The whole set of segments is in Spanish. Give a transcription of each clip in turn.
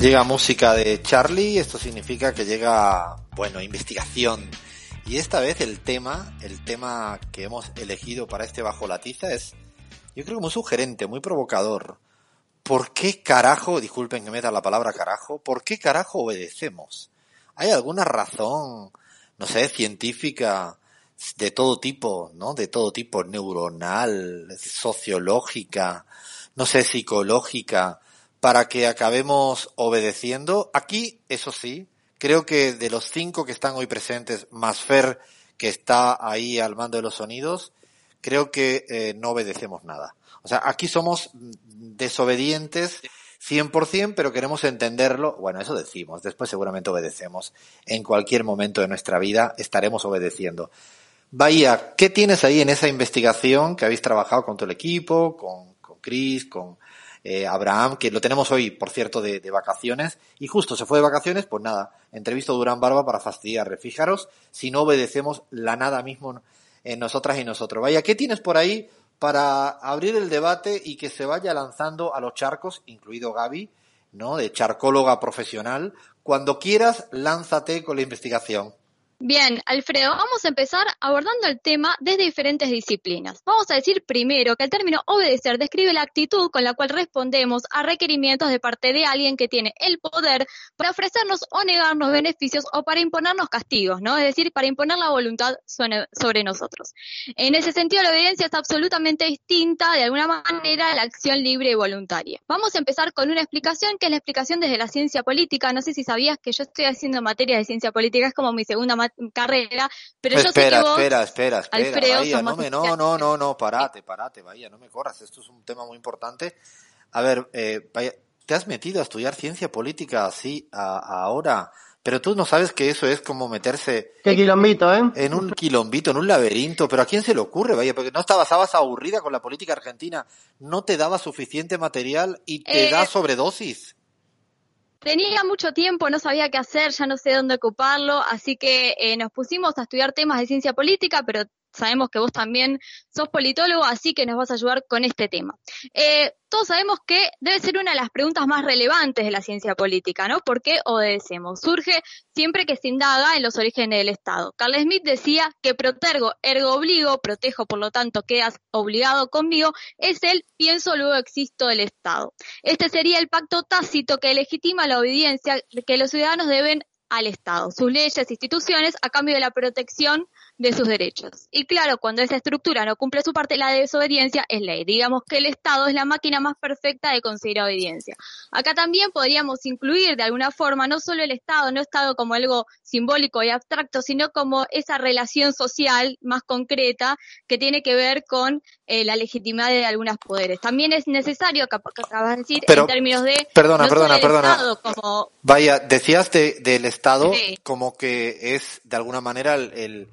Llega música de Charlie, esto significa que llega, bueno, investigación. Y esta vez el tema que hemos elegido para este Bajo la Tiza es, yo creo, muy sugerente, muy provocador. ¿Por qué carajo, disculpen que meta la palabra carajo, por qué carajo obedecemos? ¿Hay alguna razón, no sé, científica, de todo tipo, ¿no? De todo tipo, neuronal, sociológica, no sé, psicológica, para que acabemos obedeciendo? Aquí, eso sí, creo que de los 5 que están hoy presentes, más Fer, que está ahí al mando de los sonidos, creo que no obedecemos nada. O sea, aquí somos desobedientes 100%, pero queremos entenderlo. Bueno, eso decimos. Después seguramente obedecemos. En cualquier momento de nuestra vida estaremos obedeciendo. Bahía, ¿qué tienes ahí en esa investigación que habéis trabajado con todo el equipo, con Chris, con Abraham, que lo tenemos hoy, por cierto, de vacaciones, y justo se fue de vacaciones? Pues nada, entrevisto a Durán Barba para fastidiar. Fijaros, si no obedecemos la nada mismo en nosotras y nosotros. Bahía, ¿qué tienes por ahí para abrir el debate y que se vaya lanzando a los charcos, incluido Gaby, ¿no?, de charcóloga profesional? Cuando quieras, lánzate con la investigación. Bien, Alfredo, vamos a empezar abordando el tema desde diferentes disciplinas. Vamos a decir primero que el término obedecer describe la actitud con la cual respondemos a requerimientos de parte de alguien que tiene el poder para ofrecernos o negarnos beneficios o para imponernos castigos, ¿no? Es decir, para imponer la voluntad sobre nosotros. En ese sentido, la obediencia es absolutamente distinta, de alguna manera, a la acción libre y voluntaria. Vamos a empezar con una explicación, que es la explicación desde la ciencia política. No sé si sabías que yo estoy haciendo materia de ciencia política, es como mi segunda carrera, pero pues yo espera, sé que vos, espera, Alfredo, Bahía, no, parate, Bahía, no me corras, esto es un tema muy importante. A ver, Bahía, te has metido a estudiar ciencia política así ahora, pero tú no sabes que eso es como meterse... ¿Qué quilombito, en un quilombito, en un laberinto, pero ¿a quién se le ocurre, Bahía? Porque no estabas aburrida con la política argentina, no te daba suficiente material y te da sobredosis. Tenía mucho tiempo, no sabía qué hacer, ya no sé dónde ocuparlo, así que nos pusimos a estudiar temas de ciencia política, pero sabemos que vos también sos politólogo, así que nos vas a ayudar con este tema. Todos sabemos que debe ser una de las preguntas más relevantes de la ciencia política, ¿no? ¿Por qué obedecemos? Surge siempre que se indaga en los orígenes del Estado. Carl Smith decía que protergo, ergo obligo, protejo, por lo tanto quedas obligado conmigo, es el pienso, luego existo del Estado. Este sería el pacto tácito que legitima la obediencia que los ciudadanos deben al Estado, sus leyes, instituciones, a cambio de la protección de sus derechos. Y claro, cuando esa estructura no cumple su parte, la desobediencia es ley. Digamos que el Estado es la máquina más perfecta de conseguir obediencia. Acá también podríamos incluir de alguna forma no solo el Estado, no Estado como algo simbólico y abstracto, sino como esa relación social más concreta que tiene que ver con la legitimidad de algunos poderes. También es necesario, acabas de decir, pero, en términos de... Perdona. Estado como... Vaya, decías del Estado, sí, como que es de alguna manera el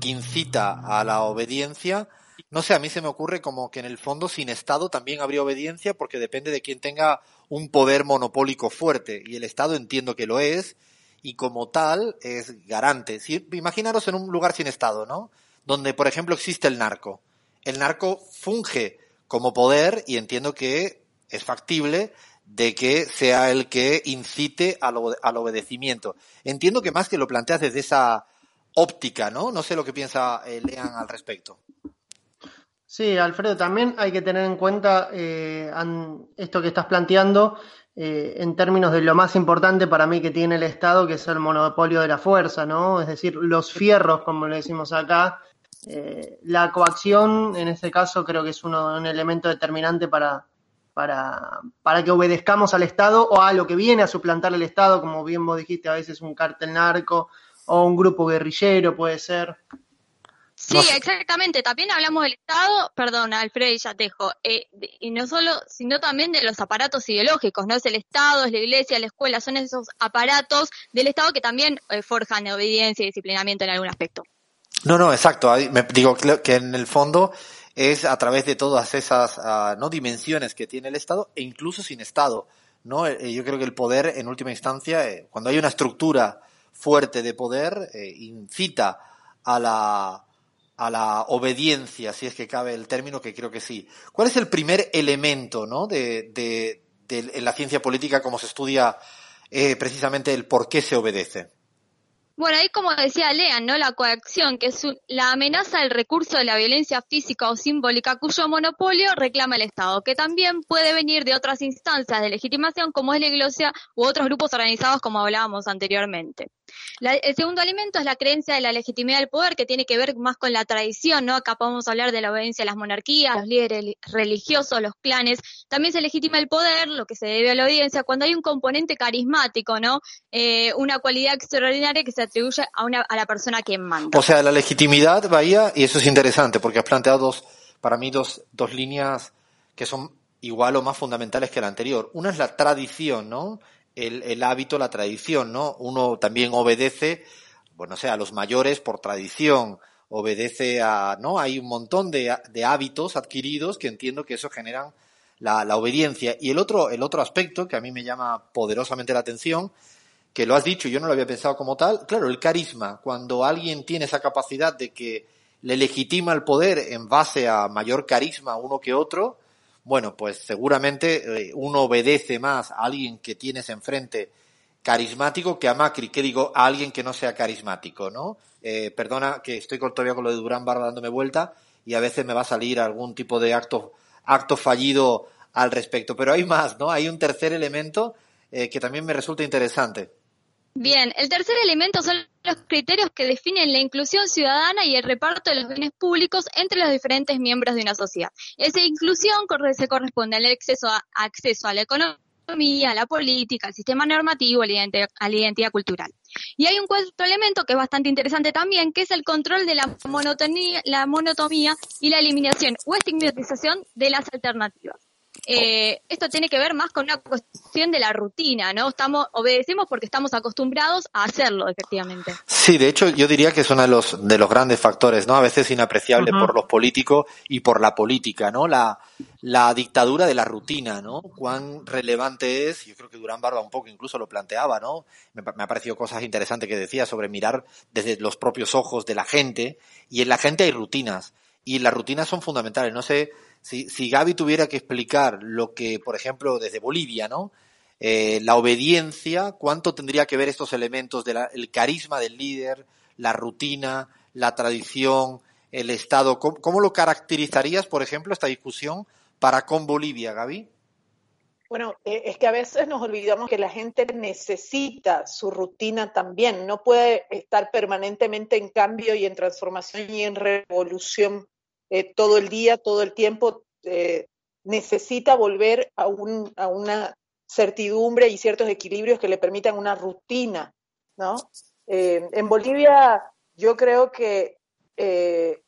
que incita a la obediencia. No sé, a mí se me ocurre como que en el fondo sin Estado también habría obediencia, porque depende de quién tenga un poder monopólico fuerte, y el Estado entiendo que lo es, y como tal es garante. Si, imaginaros en un lugar sin Estado, ¿no?, donde por ejemplo existe el narco. El narco funge como poder y entiendo que es factible de que sea el que incite al obedecimiento. Entiendo que más que lo planteas desde esa óptica, ¿no? No sé lo que piensa Lean al respecto. Sí, Alfredo, también hay que tener en cuenta esto que estás planteando en términos de lo más importante para mí que tiene el Estado, que es el monopolio de la fuerza, ¿no? Es decir, los fierros, como le decimos acá, la coacción, en este caso, creo que es un elemento determinante para que obedezcamos al Estado o a lo que viene a suplantar el Estado, como bien vos dijiste, a veces un cártel narco, o un grupo guerrillero puede ser. Sí, exactamente. También hablamos del Estado, perdón, Alfredo, ya te dejo, y no solo, sino también de los aparatos ideológicos, ¿no? Es el Estado, es la Iglesia, la escuela, son esos aparatos del Estado que también forjan obediencia y disciplinamiento en algún aspecto. No, exacto. Me digo que en el fondo es a través de todas esas dimensiones que tiene el Estado, e incluso sin Estado, ¿no? Yo creo que el poder, en última instancia, cuando hay una estructura fuerte de poder, incita a la obediencia, si es que cabe el término, que creo que sí. ¿Cuál es el primer elemento, no, de en la ciencia política, cómo se estudia precisamente el por qué se obedece? Bueno, ahí como decía Lean, ¿no? La coacción, que es la amenaza del recurso de la violencia física o simbólica cuyo monopolio reclama el Estado, que también puede venir de otras instancias de legitimación como es la Iglesia u otros grupos organizados como hablábamos anteriormente. El segundo alimento es la creencia de la legitimidad del poder, que tiene que ver más con la tradición, ¿no? Acá podemos hablar de la obediencia a las monarquías, los líderes religiosos, los clanes. También se legitima el poder, lo que se debe a la obediencia, cuando hay un componente carismático, ¿no? Una cualidad extraordinaria que se atribuye a la persona que manda. O sea, la legitimidad, Bahía, y eso es interesante, porque has planteado dos líneas que son igual o más fundamentales que la anterior. Una es la tradición, ¿no? El hábito, la tradición, ¿no? Uno también obedece, bueno, o sea, a los mayores por tradición, obedece a, ¿no? Hay un montón de hábitos adquiridos que entiendo que eso generan la obediencia. Y el otro aspecto que a mí me llama poderosamente la atención, que lo has dicho y yo no lo había pensado como tal, claro, el carisma. Cuando alguien tiene esa capacidad de que le legitima el poder en base a mayor carisma uno que otro, bueno, pues seguramente uno obedece más a alguien que tienes enfrente carismático que a Macri, que digo, a alguien que no sea carismático, ¿no? Perdona que estoy todavía con lo de Durán Barba dándome vuelta y a veces me va a salir algún tipo de acto fallido al respecto. Pero hay más, ¿no? Hay un tercer elemento que también me resulta interesante. Bien, el tercer elemento son los criterios que definen la inclusión ciudadana y el reparto de los bienes públicos entre los diferentes miembros de una sociedad. Esa inclusión se corresponde al acceso a la economía, a la política, al sistema normativo, a la identidad cultural. Y hay un cuarto elemento que es bastante interesante también, que es el control de la monotonía y la eliminación o estigmatización de las alternativas. Esto tiene que ver más con una cuestión de la rutina, ¿no? Obedecemos porque estamos acostumbrados a hacerlo, efectivamente. Sí, de hecho, yo diría que es uno de los grandes factores, ¿no? A veces inapreciable por los políticos y por la política, ¿no? La dictadura de la rutina, ¿no? Cuán relevante es, yo creo que Durán Barba un poco incluso lo planteaba, ¿no? Me ha parecido cosas interesantes que decía sobre mirar desde los propios ojos de la gente, y en la gente hay rutinas, y las rutinas son fundamentales, no sé. Si Gaby tuviera que explicar lo que, por ejemplo, desde Bolivia, ¿no? La obediencia, ¿cuánto tendría que ver estos elementos del carisma del líder, la rutina, la tradición, el Estado? ¿Cómo lo caracterizarías, por ejemplo, esta discusión para con Bolivia, Gaby? Bueno, es que a veces nos olvidamos que la gente necesita su rutina también. No puede estar permanentemente en cambio y en transformación y en revolución. Todo el día, todo el tiempo, necesita volver a una certidumbre y ciertos equilibrios que le permitan una rutina, ¿no? En Bolivia yo creo que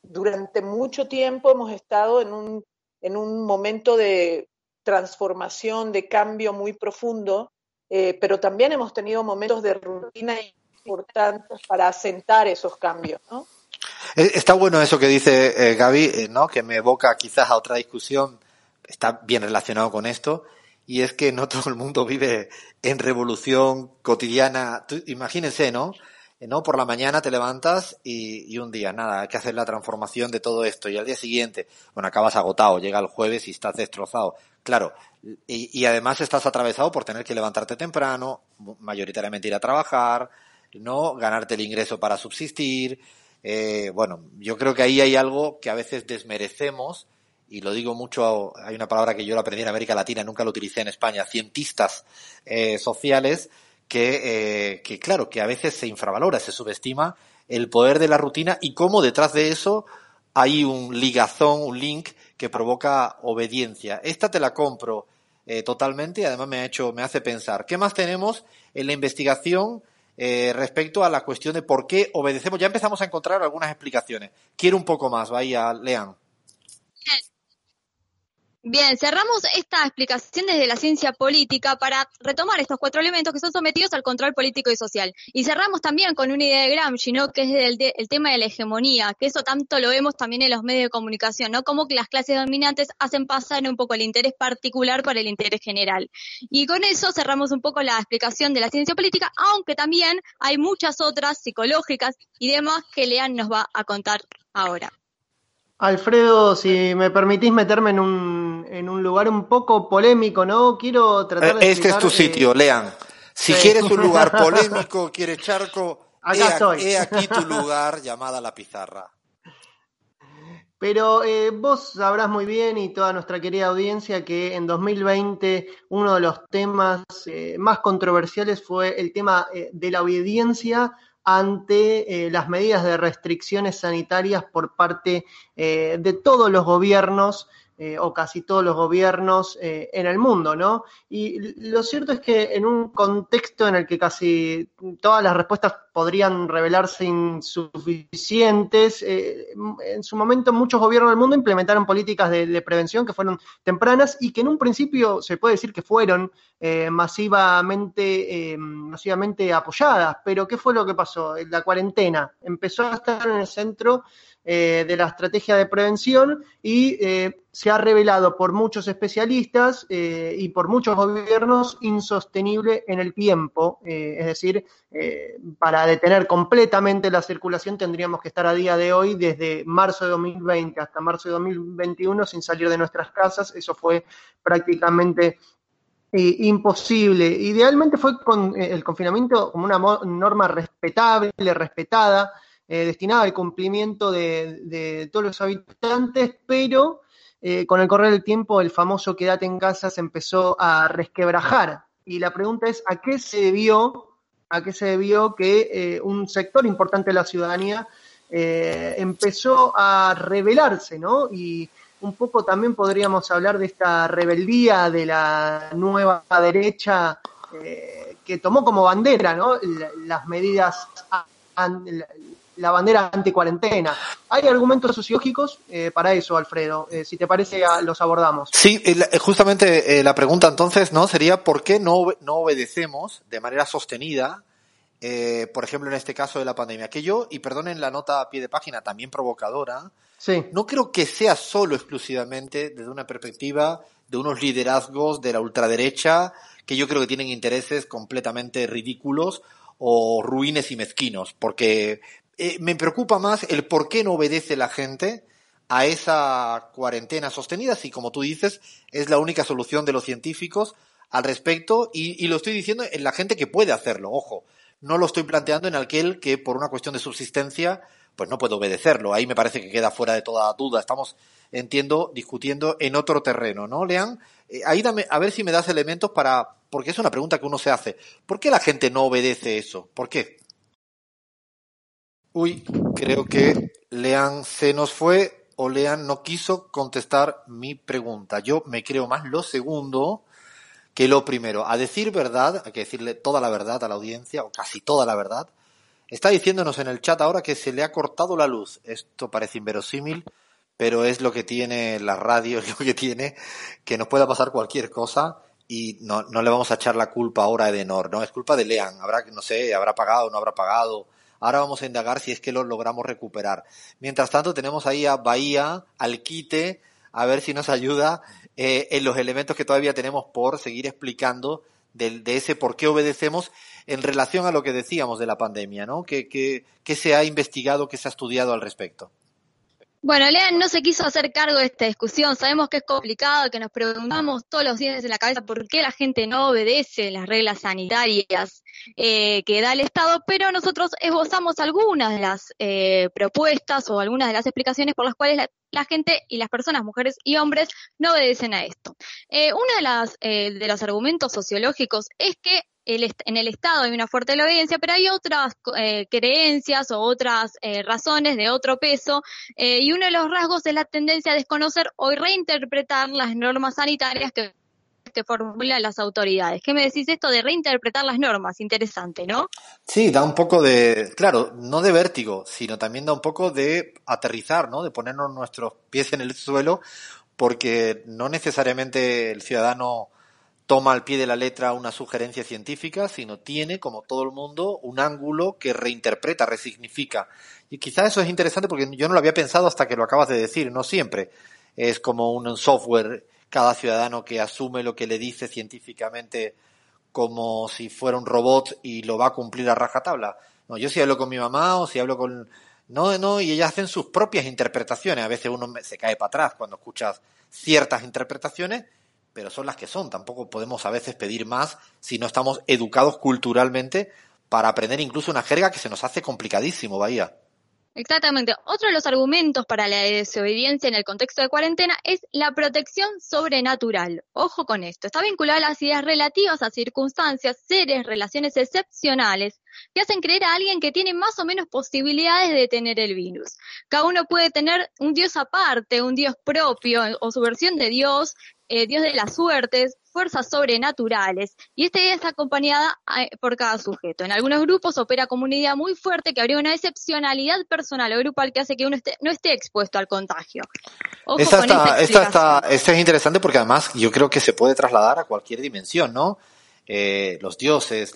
durante mucho tiempo hemos estado en un momento de transformación, de cambio muy profundo, pero también hemos tenido momentos de rutina importantes para asentar esos cambios, ¿no? Está bueno eso que dice Gaby, ¿no? Que me evoca quizás a otra discusión, está bien relacionado con esto, y es que no todo el mundo vive en revolución cotidiana. Imagínense, ¿no? Por la mañana te levantas y un día, nada, hay que hacer la transformación de todo esto, y al día siguiente, bueno, acabas agotado, llega el jueves y estás destrozado. Claro, y además estás atravesado por tener que levantarte temprano, mayoritariamente ir a trabajar, ¿no? Ganarte el ingreso para subsistir. Bueno, yo creo que ahí hay algo que a veces desmerecemos, y lo digo mucho, hay una palabra que yo la aprendí en América Latina, nunca la utilicé en España, cientistas sociales, que claro, que a veces se infravalora, se subestima el poder de la rutina y cómo detrás de eso hay un ligazón, un link que provoca obediencia. Esta te la compro totalmente, y además me hace pensar. ¿Qué más tenemos en la investigación? Respecto a la cuestión de por qué obedecemos, ya empezamos a encontrar algunas explicaciones. Quiero un poco más, vaya, Lean. Bien, cerramos esta explicación desde la ciencia política para retomar estos cuatro elementos que son sometidos al control político y social. Y cerramos también con una idea de Gramsci, ¿no? Que es el tema de la hegemonía, que eso tanto lo vemos también en los medios de comunicación, ¿no? Como que las clases dominantes hacen pasar un poco el interés particular por el interés general. Y con eso cerramos un poco la explicación de la ciencia política, aunque también hay muchas otras psicológicas y demás que Lean nos va a contar ahora. Alfredo, si me permitís meterme en un lugar un poco polémico, ¿no? Quiero tratar de explicar. Este es tu sitio, Lean. Si quieres un lugar polémico, quieres charco, he aquí tu lugar llamada La Pizarra. Pero vos sabrás muy bien, y toda nuestra querida audiencia, que en 2020 uno de los temas más controversiales fue el tema de la obediencia ante las medidas de restricciones sanitarias por parte de todos los gobiernos o casi todos los gobiernos en el mundo, ¿no? Y lo cierto es que en un contexto en el que casi todas las respuestas podrían revelarse insuficientes, en su momento muchos gobiernos del mundo implementaron políticas de prevención que fueron tempranas y que en un principio se puede decir que fueron masivamente apoyadas. Pero ¿qué fue lo que pasó? La cuarentena empezó a estar en el centro de la estrategia de prevención y se ha revelado por muchos especialistas y por muchos gobiernos insostenible en el tiempo, es decir, para detener completamente la circulación tendríamos que estar a día de hoy desde marzo de 2020 hasta marzo de 2021 sin salir de nuestras casas. Eso fue prácticamente imposible. Idealmente fue con el confinamiento como una norma respetada, destinada al cumplimiento de todos los habitantes, pero con el correr del tiempo el famoso quédate en casa se empezó a resquebrajar. Y la pregunta es, ¿a qué se debió que un sector importante de la ciudadanía empezó a rebelarse, ¿no? Y un poco también podríamos hablar de esta rebeldía de la nueva derecha que tomó como bandera, ¿no?, las medidas, la bandera anticuarentena. Hay argumentos sociológicos para eso, Alfredo. Si te parece, los abordamos. Sí, justamente la pregunta entonces, ¿no?, sería ¿por qué no obedecemos de manera sostenida, por ejemplo, en este caso de la pandemia? Que yo, y perdonen la nota a pie de página, también provocadora, sí, no creo que sea solo exclusivamente desde una perspectiva de unos liderazgos de la ultraderecha que yo creo que tienen intereses completamente ridículos o ruines y mezquinos, porque me preocupa más el por qué no obedece la gente a esa cuarentena sostenida, si como tú dices es la única solución de los científicos al respecto, y lo estoy diciendo en la gente que puede hacerlo, ojo, no lo estoy planteando en aquel que por una cuestión de subsistencia pues no puede obedecerlo, ahí me parece que queda fuera de toda duda, estamos, entiendo, discutiendo en otro terreno, ¿no, Leán? Ahí dame, a ver si me das elementos para, porque es una pregunta que uno se hace. ¿Por qué la gente no obedece eso? ¿Por qué? Uy, creo que Leán se nos fue o Leán no quiso contestar mi pregunta. Yo me creo más lo segundo que lo primero. A decir verdad, hay que decirle toda la verdad a la audiencia, o casi toda la verdad. Está diciéndonos en el chat ahora que se le ha cortado la luz. Esto parece inverosímil, pero es lo que tiene la radio, es lo que tiene, que nos pueda pasar cualquier cosa y no le vamos a echar la culpa ahora a Edenor, ¿no? Es culpa de Leán, habrá pagado o no habrá pagado. Ahora vamos a indagar si es que lo logramos recuperar. Mientras tanto tenemos ahí a Bahía, al quite, a ver si nos ayuda en los elementos que todavía tenemos por seguir explicando de ese por qué obedecemos en relación a lo que decíamos de la pandemia, ¿no? ¿Qué se ha investigado, qué se ha estudiado al respecto? Bueno, Leán no se quiso hacer cargo de esta discusión. Sabemos que es complicado, que nos preguntamos todos los días en la cabeza por qué la gente no obedece las reglas sanitarias que da el Estado, pero nosotros esbozamos algunas de las propuestas o algunas de las explicaciones por las cuales la gente y las personas, mujeres y hombres, no obedecen a esto. Uno de los argumentos sociológicos es que en el Estado hay una fuerte obediencia, pero hay otras creencias o otras razones de otro peso, y uno de los rasgos es la tendencia a desconocer o reinterpretar las normas sanitarias que formulan las autoridades. ¿Qué me decís esto de reinterpretar las normas? Interesante, ¿no? Sí, da un poco de, claro, no de vértigo, sino también da un poco de aterrizar, ¿no? De ponernos nuestros pies en el suelo, porque no necesariamente el ciudadano toma al pie de la letra una sugerencia científica, sino tiene, como todo el mundo, un ángulo que reinterpreta, resignifica. Y quizás eso es interesante porque yo no lo había pensado hasta que lo acabas de decir. No siempre es como un software, cada ciudadano que asume lo que le dice científicamente como si fuera un robot y lo va a cumplir a rajatabla. No, yo si hablo con mi mamá o si hablo con No, y ellas hacen sus propias interpretaciones. A veces uno se cae para atrás cuando escuchas ciertas interpretaciones, pero son las que son. Tampoco podemos a veces pedir más si no estamos educados culturalmente para aprender incluso una jerga que se nos hace complicadísimo, Bahía. Exactamente. Otro de los argumentos para la desobediencia en el contexto de cuarentena es la protección sobrenatural. Ojo con esto. Está vinculado a las ideas relativas a circunstancias, seres, relaciones excepcionales que hacen creer a alguien que tiene más o menos posibilidades de tener el virus. Cada uno puede tener un dios aparte, un dios propio o su versión de dios, dios de las suertes, fuerzas sobrenaturales, y esta idea está acompañada por cada sujeto. En algunos grupos opera como una idea muy fuerte que habría una excepcionalidad personal o grupal que hace que uno no esté expuesto al contagio. Ojo con esta es interesante porque además yo creo que se puede trasladar a cualquier dimensión, ¿no? Los dioses,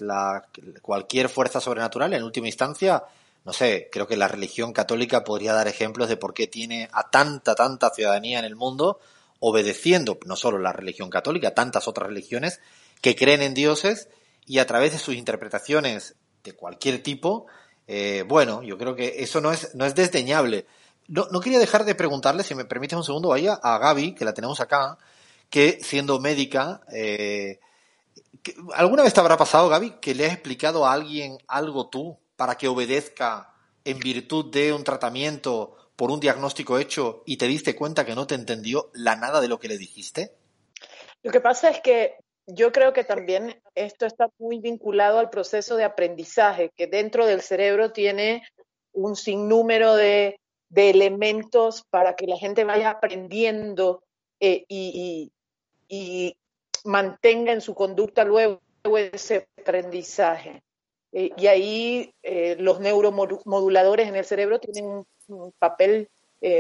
cualquier fuerza sobrenatural, en última instancia, no sé, creo que la religión católica podría dar ejemplos de por qué tiene a tanta ciudadanía en el mundo obedeciendo, no solo la religión católica, tantas otras religiones que creen en dioses y a través de sus interpretaciones de cualquier tipo, yo creo que eso no es desdeñable. No quería dejar de preguntarle, si me permites un segundo, vaya, a Gaby, que la tenemos acá, que siendo médica, ¿alguna vez te habrá pasado, Gaby, que le has explicado a alguien algo tú para que obedezca en virtud de un tratamiento por un diagnóstico hecho y te diste cuenta que no te entendió la nada de lo que le dijiste? Lo que pasa es que yo creo que también esto está muy vinculado al proceso de aprendizaje, que dentro del cerebro tiene un sinnúmero de elementos para que la gente vaya aprendiendo y mantenga en su conducta luego ese aprendizaje. Y ahí los neuromoduladores en el cerebro tienen un papel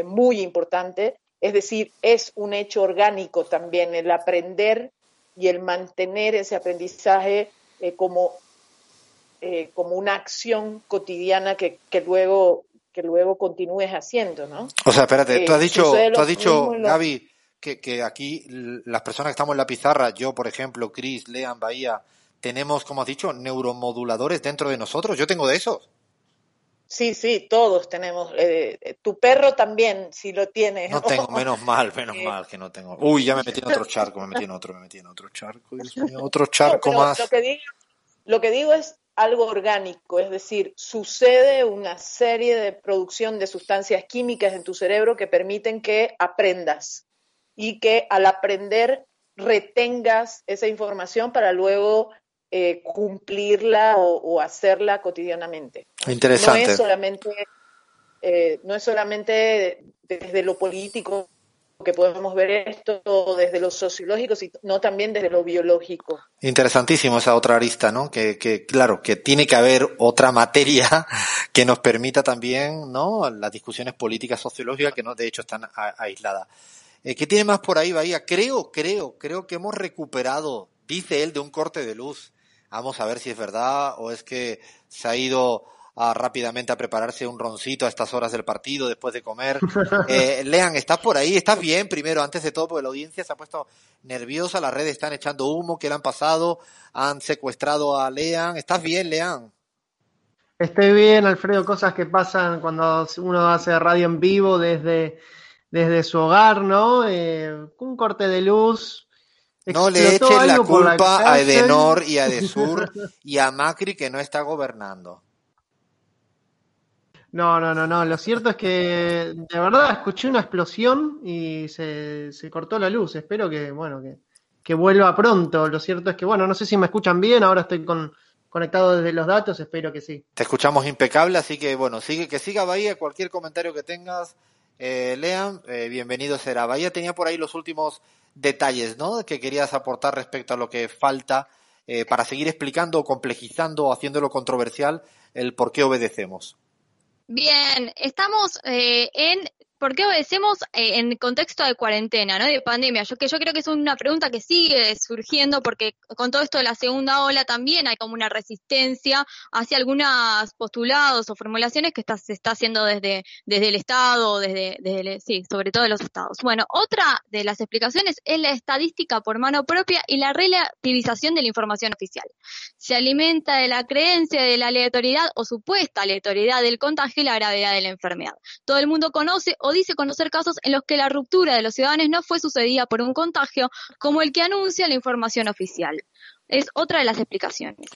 muy importante, es decir, es un hecho orgánico también el aprender y el mantener ese aprendizaje como una acción cotidiana que luego continúes haciendo, ¿no? O sea, espérate, tú has dicho, Gaby, que aquí las personas que estamos en la pizarra, yo, por ejemplo, Cris, Lean, Bahía, tenemos, como has dicho, neuromoduladores dentro de nosotros. Yo tengo de esos. Sí, todos tenemos. Tu perro también, si lo tienes. No tengo, menos mal que no tengo. Uy, ya me metí en otro charco, me metí en otro charco. Otro charco más. Lo que digo es algo orgánico, es decir, sucede una serie de producción de sustancias químicas en tu cerebro que permiten que aprendas y que al aprender retengas esa información para luego cumplirla o hacerla cotidianamente. Interesante. No es solamente desde lo político que podemos ver esto, desde lo sociológico, sino también desde lo biológico. Interesantísimo esa otra arista, ¿no? Que claro, que tiene que haber otra materia que nos permita también, ¿no?, las discusiones políticas sociológicas que no, de hecho están aisladas. ¿Qué tiene más por ahí, Bahía? Creo que hemos recuperado, dice él, de un corte de luz. Vamos a ver si es verdad o es que se ha ido rápidamente a prepararse un roncito a estas horas del partido, después de comer. Lean, ¿estás por ahí? ¿Estás bien? Primero, antes de todo, porque la audiencia se ha puesto nerviosa, las redes están echando humo, ¿qué le han pasado? Han secuestrado a Lean. ¿Estás bien, Lean? Estoy bien, Alfredo. Cosas que pasan cuando uno hace radio en vivo desde su hogar, ¿no? Un corte de luz. No le echen la culpa a Edenor y a Desur y a Macri, que no está gobernando. No. Lo cierto es que de verdad escuché una explosión y se cortó la luz. Espero que vuelva pronto. Lo cierto es que, no sé si me escuchan bien. Ahora estoy conectado desde los datos. Espero que sí. Te escuchamos impecable, así que, siga Bahía. Cualquier comentario que tengas, Lean, bienvenido será. Bahía tenía por ahí los últimos detalles, ¿no?, que querías aportar respecto a lo que falta para seguir explicando, complejizando, haciéndolo controversial, el por qué obedecemos. Bien, estamos en ¿Por qué obedecemos en contexto de cuarentena, ¿no? De pandemia? Yo creo que es una pregunta que sigue surgiendo porque con todo esto de la segunda ola también hay como una resistencia hacia algunos postulados o formulaciones que se está haciendo desde el Estado, sí, sobre todo de los Estados. Bueno, otra de las explicaciones es la estadística por mano propia y la relativización de la información oficial. Se alimenta de la creencia de la aleatoriedad o supuesta aleatoriedad del contagio y la gravedad de la enfermedad. Todo el mundo conoce o dice conocer casos en los que la ruptura de los ciudadanos no fue sucedida por un contagio, como el que anuncia la información oficial. Es otra de las explicaciones.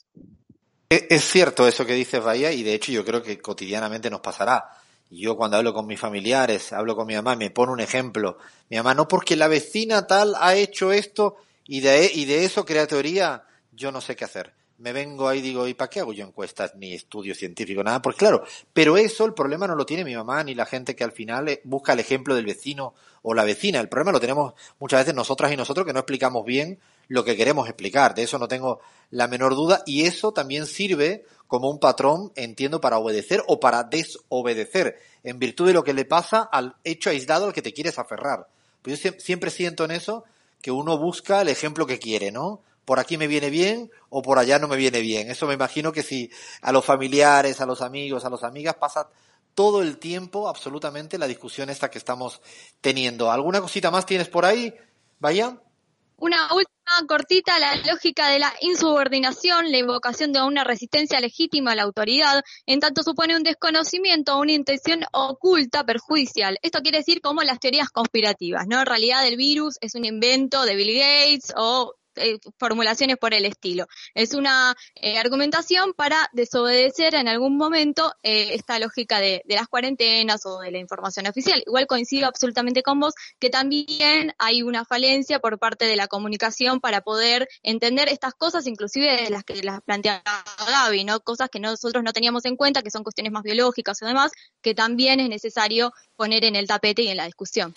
Es cierto eso que dices, Bahía, y de hecho yo creo que cotidianamente nos pasará. Yo cuando hablo con mis familiares, hablo con mi mamá, me pone un ejemplo. Mi mamá, no porque la vecina tal ha hecho esto y de eso crea teoría, yo no sé qué hacer. Me vengo ahí y digo, ¿y para qué hago yo encuestas ni estudios científicos? Nada, pues claro, pero eso el problema no lo tiene mi mamá ni la gente que al final busca el ejemplo del vecino o la vecina. El problema lo tenemos muchas veces nosotras y nosotros que no explicamos bien lo que queremos explicar. De eso no tengo la menor duda y eso también sirve como un patrón, entiendo, para obedecer o para desobedecer en virtud de lo que le pasa al hecho aislado al que te quieres aferrar. Pero yo siempre siento en eso que uno busca el ejemplo que quiere, ¿no? Por aquí me viene bien o por allá no me viene bien. Eso me imagino que si a los familiares, a los amigos, a las amigas pasa todo el tiempo absolutamente la discusión esta que estamos teniendo. ¿Alguna cosita más tienes por ahí, Bahía? Una última cortita, la lógica de la insubordinación, la invocación de una resistencia legítima a la autoridad, en tanto supone un desconocimiento o una intención oculta perjudicial. Esto quiere decir como las teorías conspirativas, ¿no? En realidad el virus es un invento de Bill Gates o formulaciones por el estilo. Es una argumentación para desobedecer en algún momento esta lógica de las cuarentenas o de la información oficial. Igual coincido absolutamente con vos que también hay una falencia por parte de la comunicación para poder entender estas cosas, inclusive de las que las planteaba Gaby, ¿no? Cosas que nosotros no teníamos en cuenta, que son cuestiones más biológicas o demás, que también es necesario poner en el tapete y en la discusión.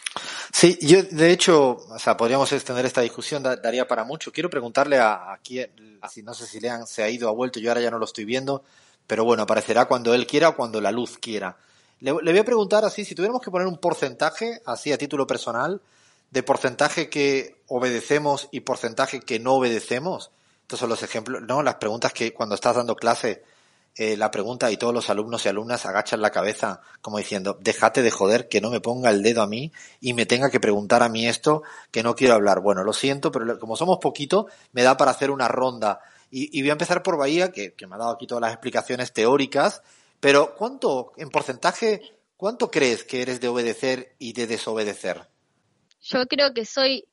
Sí, yo de hecho, o sea, podríamos extender esta discusión, daría para mucho. Quiero preguntarle a quién, no sé si Lean se ha ido o ha vuelto, yo ahora ya no lo estoy viendo, pero bueno, aparecerá cuando él quiera o cuando la luz quiera. Le voy a preguntar así, si tuviéramos que poner un porcentaje, así a título personal, de porcentaje que obedecemos y porcentaje que no obedecemos. Estos son los ejemplos, ¿no? Las preguntas que cuando estás dando clase, la pregunta y todos los alumnos y alumnas agachan la cabeza como diciendo, déjate de joder, que no me ponga el dedo a mí y me tenga que preguntar a mí esto que no quiero hablar. Bueno, lo siento, pero como somos poquito, me da para hacer una ronda. Y voy a empezar por Bahía, que me ha dado aquí todas las explicaciones teóricas, pero ¿cuánto, en porcentaje, cuánto crees que eres de obedecer y de desobedecer? Yo creo que soy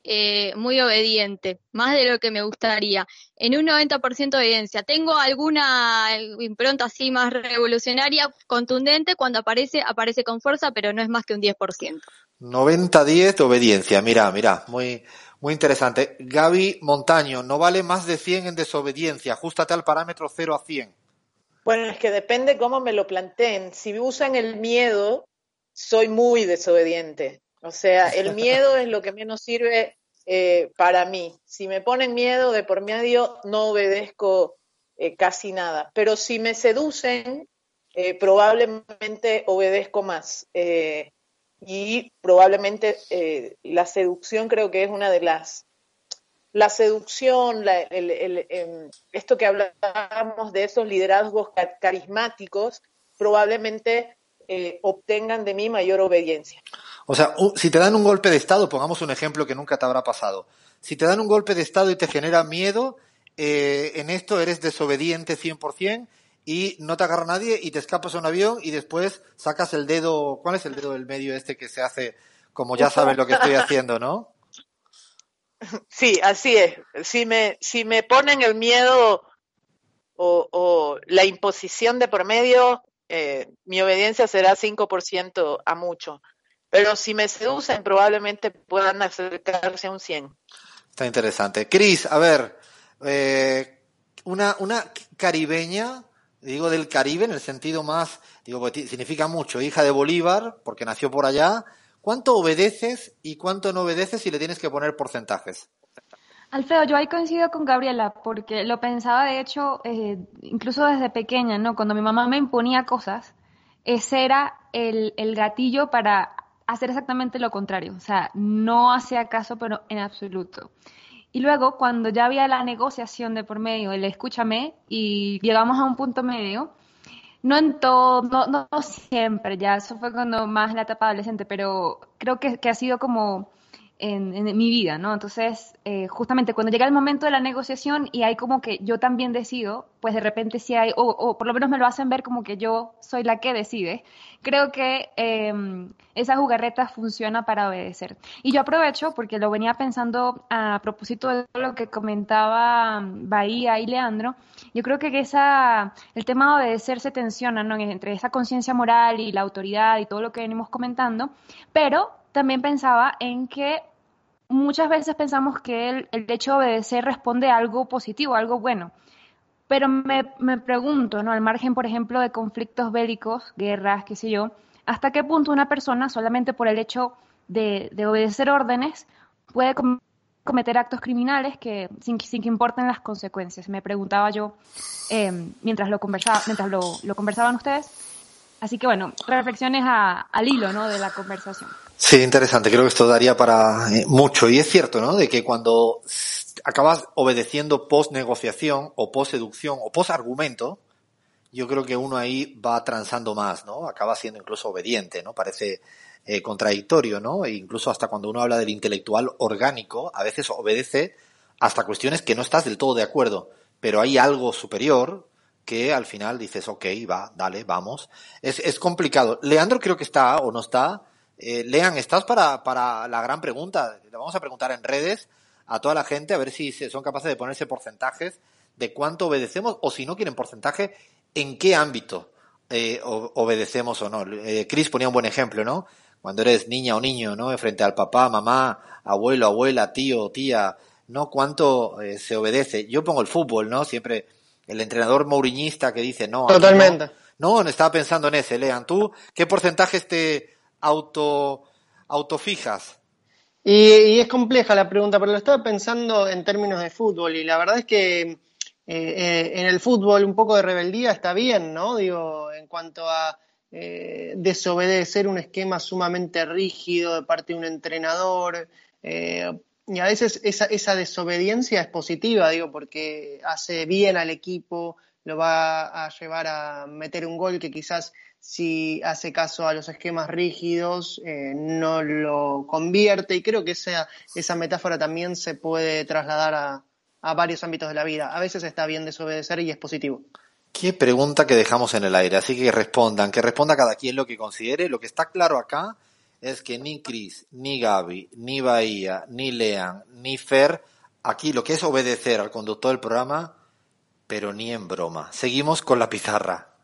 muy obediente, más de lo que me gustaría. En un 90% de obediencia. Tengo alguna impronta así más revolucionaria, contundente, cuando aparece con fuerza, pero no es más que un 10%. 90-10 de obediencia, mirá, muy, muy interesante. Gaby Montaño, no vale más de 100 en desobediencia, ajústate al parámetro 0 a 100. Bueno, es que depende cómo me lo planteen. Si usan el miedo, soy muy desobediente. O sea, el miedo es lo que menos sirve para mí. Si me ponen miedo de por medio, no obedezco casi nada. Pero si me seducen, probablemente obedezco más. Y probablemente la seducción creo que es una de las... La seducción, esto que hablábamos de esos liderazgos carismáticos, probablemente obtengan de mí mayor obediencia. O sea, si te dan un golpe de estado, pongamos un ejemplo que nunca te habrá pasado. Si te dan un golpe de estado y te genera miedo, en esto eres desobediente 100% y no te agarra nadie y te escapas a un avión y después sacas el dedo, ¿cuál es el dedo del medio este que se hace como ya sabes lo que estoy haciendo, no? Sí, así es. Si me ponen el miedo o la imposición de por medio, mi obediencia será 5% a mucho. Pero si me seducen, probablemente puedan acercarse a un 100. Está interesante. Cris, a ver, una caribeña, digo del Caribe en el sentido más, digo, porque significa mucho, hija de Bolívar, porque nació por allá. ¿Cuánto obedeces y cuánto no obedeces si le tienes que poner porcentajes? Alfredo, yo ahí coincido con Gabriela, porque lo pensaba, de hecho, incluso desde pequeña, ¿no? Cuando mi mamá me imponía cosas, ese era el gatillo para hacer exactamente lo contrario, o sea, no hacía caso, pero en absoluto. Y luego, cuando ya había la negociación de por medio, el escúchame, y llegamos a un punto medio, no en todo, no siempre, ya eso fue cuando más la etapa adolescente, pero creo que ha sido como en mi vida, ¿no? Entonces, justamente cuando llega el momento de la negociación y hay como que yo también decido, pues de repente sí hay, o por lo menos me lo hacen ver como que yo soy la que decide, creo que esa jugarreta funciona para obedecer. Y yo aprovecho, porque lo venía pensando a propósito de lo que comentaba Bahía y Leandro, yo creo que el tema de obedecer se tensiona, ¿no? Entre esa conciencia moral y la autoridad y todo lo que venimos comentando, pero también pensaba en que muchas veces pensamos que el hecho de obedecer responde a algo positivo, a algo bueno. Pero me pregunto, ¿no? Al margen, por ejemplo, de conflictos bélicos, guerras, qué sé yo, ¿hasta qué punto una persona, solamente por el hecho de obedecer órdenes, puede cometer actos criminales que sin que importen las consecuencias? Me preguntaba yo mientras lo conversaban ustedes. Así que bueno, reflexiones al hilo, ¿no?, de la conversación. Sí, interesante. Creo que esto daría para mucho. Y es cierto, ¿no?, de que cuando acabas obedeciendo post-negociación o post-seducción o post-argumento, yo creo que uno ahí va transando más, ¿no? Acaba siendo incluso obediente, ¿no? Parece contradictorio, ¿no? E incluso hasta cuando uno habla del intelectual orgánico, a veces obedece hasta cuestiones que no estás del todo de acuerdo, pero hay algo superior que al final dices, ok, va, dale, vamos. Es complicado. Leandro creo que está o no está. Lean, ¿estás para la gran pregunta? Le vamos a preguntar en redes a toda la gente a ver si son capaces de ponerse porcentajes de cuánto obedecemos, o si no quieren porcentaje, en qué ámbito obedecemos o no. Cris ponía un buen ejemplo, ¿no? Cuando eres niña o niño, ¿no? Frente al papá, mamá, abuelo, abuela, tío, tía, ¿no? ¿Cuánto se obedece? Yo pongo el fútbol, ¿no? Siempre el entrenador mouriñista que dice no. Totalmente. No, estaba pensando en ese. Lean, ¿tú qué porcentajes te autofijas? Y es compleja la pregunta, pero lo estaba pensando en términos de fútbol, y la verdad es que en el fútbol un poco de rebeldía está bien, ¿no? Digo, en cuanto a desobedecer un esquema sumamente rígido de parte de un entrenador, y a veces esa desobediencia es positiva, digo, porque hace bien al equipo, lo va a llevar a meter un gol que quizás, si hace caso a los esquemas rígidos, no lo convierte. Y creo que esa metáfora también se puede trasladar a varios ámbitos de la vida. A veces está bien desobedecer y es positivo. Qué pregunta que dejamos en el aire, así que responda cada quien lo que considere. Lo que está claro acá es que ni Cris, ni Gaby, ni Bahía, ni Lean, ni Fer, aquí lo que es obedecer al conductor del programa, pero ni en broma. Seguimos con la pizarra.